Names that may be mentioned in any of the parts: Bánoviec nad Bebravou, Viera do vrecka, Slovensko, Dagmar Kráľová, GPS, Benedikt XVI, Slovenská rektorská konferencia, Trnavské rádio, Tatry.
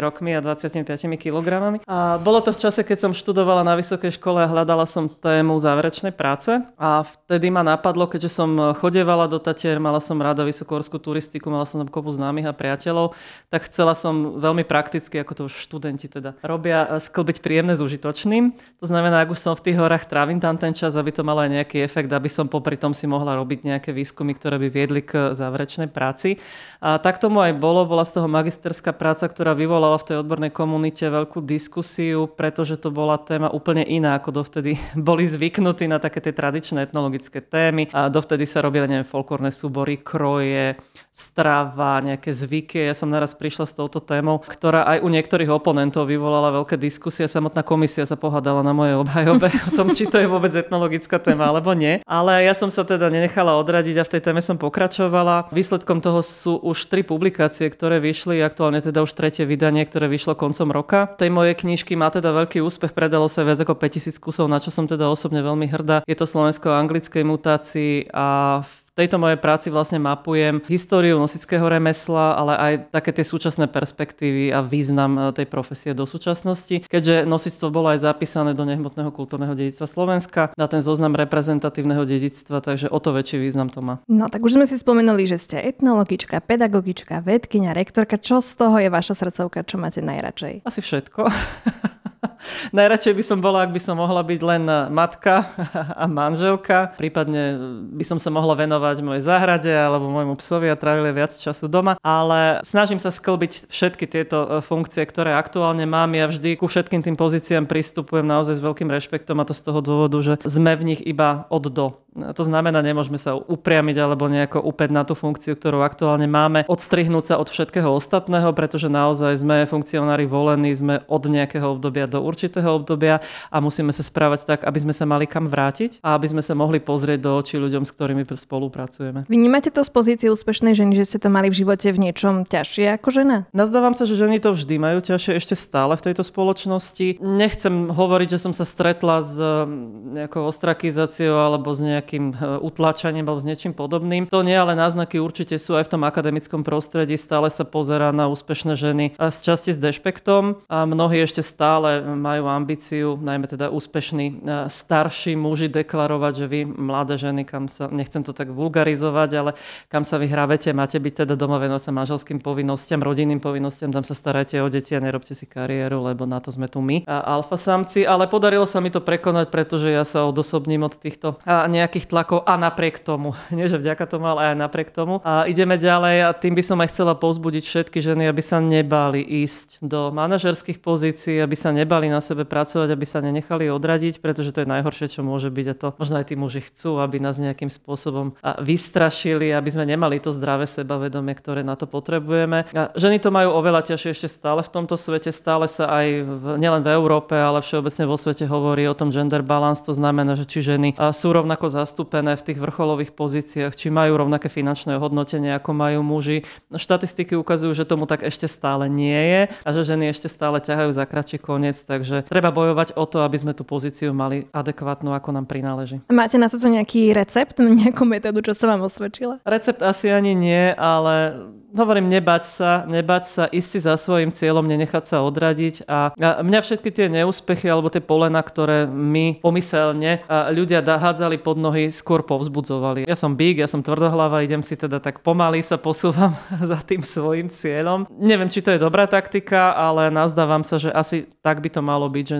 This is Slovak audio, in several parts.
rokmi a 25 kilogramami. A bolo to v čase, keď som študovala na vysokej škole a hľadala som tému záverečnej práce. A vtedy ma napadlo, keďže som chodievala do Tatier, mala som rada vysokohorskú turistiku, mala som tam kopu známych a priateľov, tak chcela som veľmi prakticky, ako to študenti teda robia, sklbiť príjemné s užitočným. To znamená, ak už som v tých horách, trávim tam ten čas, aby to malo aj nejaký efekt, aby som popri tom si mohla robiť nejaké výskumy, ktoré by viedli k záverečnej práci. A tak tomu aj bolo. Bola z toho magisterská práca, ktorá vyvolala v tej odbornej komunite veľkú diskusiu, pretože to bola téma úplne iná, ako dovtedy boli zvyknutí na také tie tradičné etnologické témy. A dovtedy sa robili, folklórne súbory, kroje, strava, nejaké zvyky. Ja som naraz prišla s touto témou, ktorá aj u niektorých oponentov vyvolala veľké diskusie. Samotná komisia sa pohádala na mojej obhajobe o tom, či to je vôbec etnologická téma alebo nie. Ale ja som sa teda nenechala odradiť a v tej téme som pokračovala. Výsledkom toho toho sú už 3 publikácie, ktoré vyšli, aktuálne teda už 3. vydanie, ktoré vyšlo koncom roka. Tej mojej knižky má teda veľký úspech, predalo sa viac ako 5000 kusov, na čo som teda osobne veľmi hrdá. Je to slovensko-anglickej mutácii a v tejto mojej práci vlastne mapujem históriu nosického remesla, ale aj také tie súčasné perspektívy a význam tej profesie do súčasnosti. Keďže nosictvo bolo aj zapísané do nehmotného kultúrneho dedičstva Slovenska, na ten zoznam reprezentatívneho dedičstva, takže o to väčší význam to má. No tak už sme si spomenuli, že ste etnologička, pedagogička, vedkyňa, rektorka. Čo z toho je vaša srdcovka? Čo máte najradšej? Asi všetko. Najradšej by som bola, ak by som mohla byť len matka a manželka. Prípadne by som sa mohla venovať mojej záhrade alebo môjmu psovi a trávili viac času doma. Ale snažím sa sklbiť všetky tieto funkcie, ktoré aktuálne mám. Ja vždy ku všetkým tým pozíciám pristupujem naozaj s veľkým rešpektom, a to z toho dôvodu, že sme v nich iba od do. To znamená, nemôžeme sa upriamiť alebo nejako upäť na tú funkciu, ktorú aktuálne máme, odstrihnúť sa od všetkého ostatného, pretože naozaj sme funkcionári volení, sme od nejakého obdobia do určitého obdobia a musíme sa správať tak, aby sme sa mali kam vrátiť a aby sme sa mohli pozrieť do očí ľuďom, s ktorými spolupracujeme. Vnímate to z pozície úspešnej ženy, že ste to mali v živote v niečom ťažšie ako žena? Nazdávam sa, že ženy to vždy majú ťažšie, ešte stále v tejto spoločnosti. Nechcem hovoriť, že som sa stretla s nejakou ostrakizáciou alebo s nejakým utlačaním alebo s niečím podobným. To nie, ale náznaky určite sú aj v tom akademickom prostredí. Stále sa pozerá na úspešné ženy a z časti s dešpektom a mnohí ešte stále majú ambíciu, najmä teda úspešní starší muži deklarovať, že vy mladé ženy, kam sa, nechcem to tak vulgarizovať, ale kam sa vyhrávete, máte byť teda doma, venovať sa manželským povinnostiam, rodinným povinnostiam, tam sa starajte o deti a nerobte si kariéru, lebo na to sme tu my, alfasamci, ale podarilo sa mi to prekonať, pretože ja sa odosobním od týchto nejakých tlakov a napriek tomu, nie že vďaka tomu, ale aj napriek tomu. A ideme ďalej a tým by som aj chcela povzbudiť všetky ženy, aby sa nebali ísť do manažerských pozícií, aby sa nebali na sebe pracovať, aby sa nenechali odradiť, pretože to je najhoršie, čo môže byť, a to možno aj tí muži chcú, aby nás nejakým spôsobom vystrašili, aby sme nemali to zdravé sebavedomie, ktoré na to potrebujeme. A ženy to majú oveľa ťažšie ešte stále v tomto svete, stále sa aj nielen v Európe, ale všeobecne vo svete hovorí o tom gender balance, to znamená, že či ženy sú rovnako zastúpené v tých vrcholových pozíciách, či majú rovnaké finančné hodnotenie, ako majú muži. Štatistiky ukazujú, že tomu tak ešte stále nie je a že ženy ešte stále ťahajú za kratší koniec, takže treba bojovať o to, aby sme tú pozíciu mali adekvátnu, ako nám prináleží. Máte na toto nejaký recept, nejakú metódu, čo sa vám osvedčila? Recept asi ani nie, ale hovorím, nebať sa, ísť si za svojím cieľom, nenechať sa odradiť a mňa všetky tie neúspechy alebo tie polena, ktoré my pomyselne ľudia hádzali pod nohy, skôr povzbudzovali. Ja som bík, ja som tvrdohlava, idem si teda tak pomaly sa posúvam za tým svojím cieľom. Neviem, či to je dobrá taktika, ale nazdávam sa, že asi tak by to malo byť, že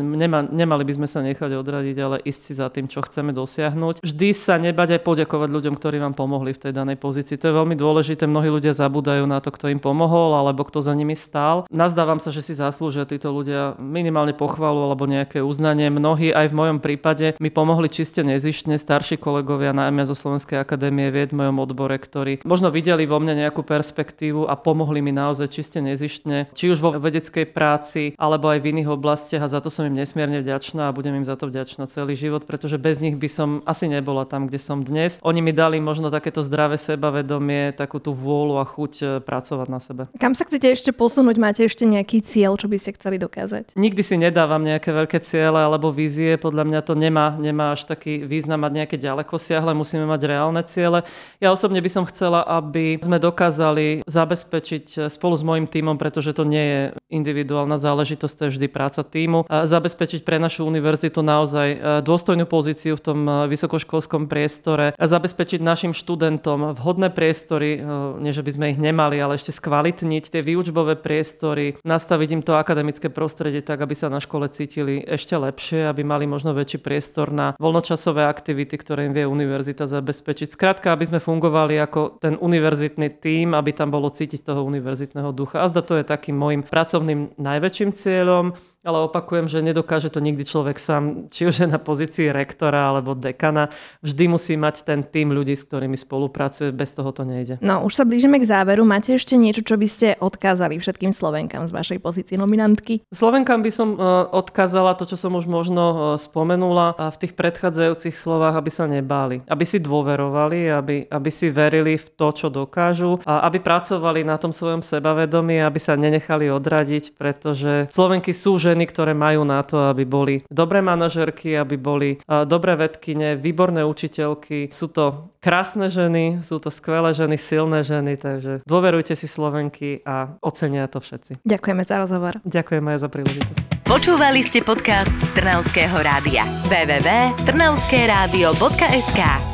nemali by sme sa nechať odradiť, ale ísť si za tým, čo chceme dosiahnuť. Vždy sa nebať aj poďakovať ľuďom, ktorí vám pomohli v tej danej pozícii. To je veľmi dôležité, mnohí ľudia zabúdajú na to, kto im pomohol alebo kto za nimi stál. Nazdávam sa, že si zaslúžia títo ľudia minimálne pochvalu alebo nejaké uznanie. Mnohí aj v mojom prípade mi pomohli čiste nezištne starší kolegovia, najmä zo Slovenskej akadémie vied v mojom odbore, ktorí možno videli vo mne nejakú perspektívu a pomohli mi naozaj čiste nezištne, či už vo vedeckej práci alebo aj v iných oblastiach, a za to som im nesmierne vďačná a budem im za to vďačná celý život, pretože bez nich by som asi nebola tam, kde som dnes. Oni mi dali možno takéto zdravé sebavedomie, takú tú vôľu a chuť pracovať na sebe. Kam sa chcete ešte posunúť? Máte ešte nejaký cieľ, čo by ste chceli dokázať? Nikdy si nedávam nejaké veľké ciele alebo vízie. Podľa mňa to nemá až taký význam mať nejaké ďalekosiahle, musíme mať reálne ciele. Ja osobne by som chcela, aby sme dokázali zabezpečiť spolu s mojím tímom, pretože to nie je individuálna záležitosť, to je vždy práca tímu, a zabezpečiť pre našu univerzitu naozaj dôstojnú pozíciu v tom vysokoškolskom priestore a zabezpečiť našim študentom vhodné priestory, nie že by sme ich nemali, ale ešte skvalitniť tie výučbové priestory, nastaviť im to akademické prostredie tak, aby sa na škole cítili ešte lepšie, aby mali možno väčší priestor na voľnočasové aktivity, ktoré im vie univerzita zabezpečiť. Skrátka, aby sme fungovali ako ten univerzitný tím, aby tam bolo cítiť toho univerzitného ducha. A zda to je takým môjim pracovným najväčším cieľom, ale opakujem, že nedokáže to nikdy človek sám, či už je na pozícii rektora alebo dekana. Vždy musí mať ten tím ľudí, s ktorými spolupracuje, bez toho to nejde. No, už sa blížime k záveru. Máte ešte niečo, čo by ste odkázali všetkým Slovenkám z vašej pozície nominantky? Slovenkám by som odkázala to, čo som už možno spomenula. spomenula v tých predchádzajúcich slovách, aby sa nebáli, aby si dôverovali, aby si verili v to, čo dokážu a aby pracovali na tom svojom sebavedomí, aby sa nenechali odradiť, pretože Slovenky sú ženy, ktoré majú na to, aby boli dobré manažerky, aby boli dobré vedkyne, výborné učiteľky. Sú to krásne ženy, sú to skvelé ženy, silné ženy, takže dôverujte si Slovenky a ocenia to všetci. Ďakujeme za rozhovor. Ďakujem aj za príležitosť. Počúvali ste podcast Trnavského rádia. www.trnavskeradio.sk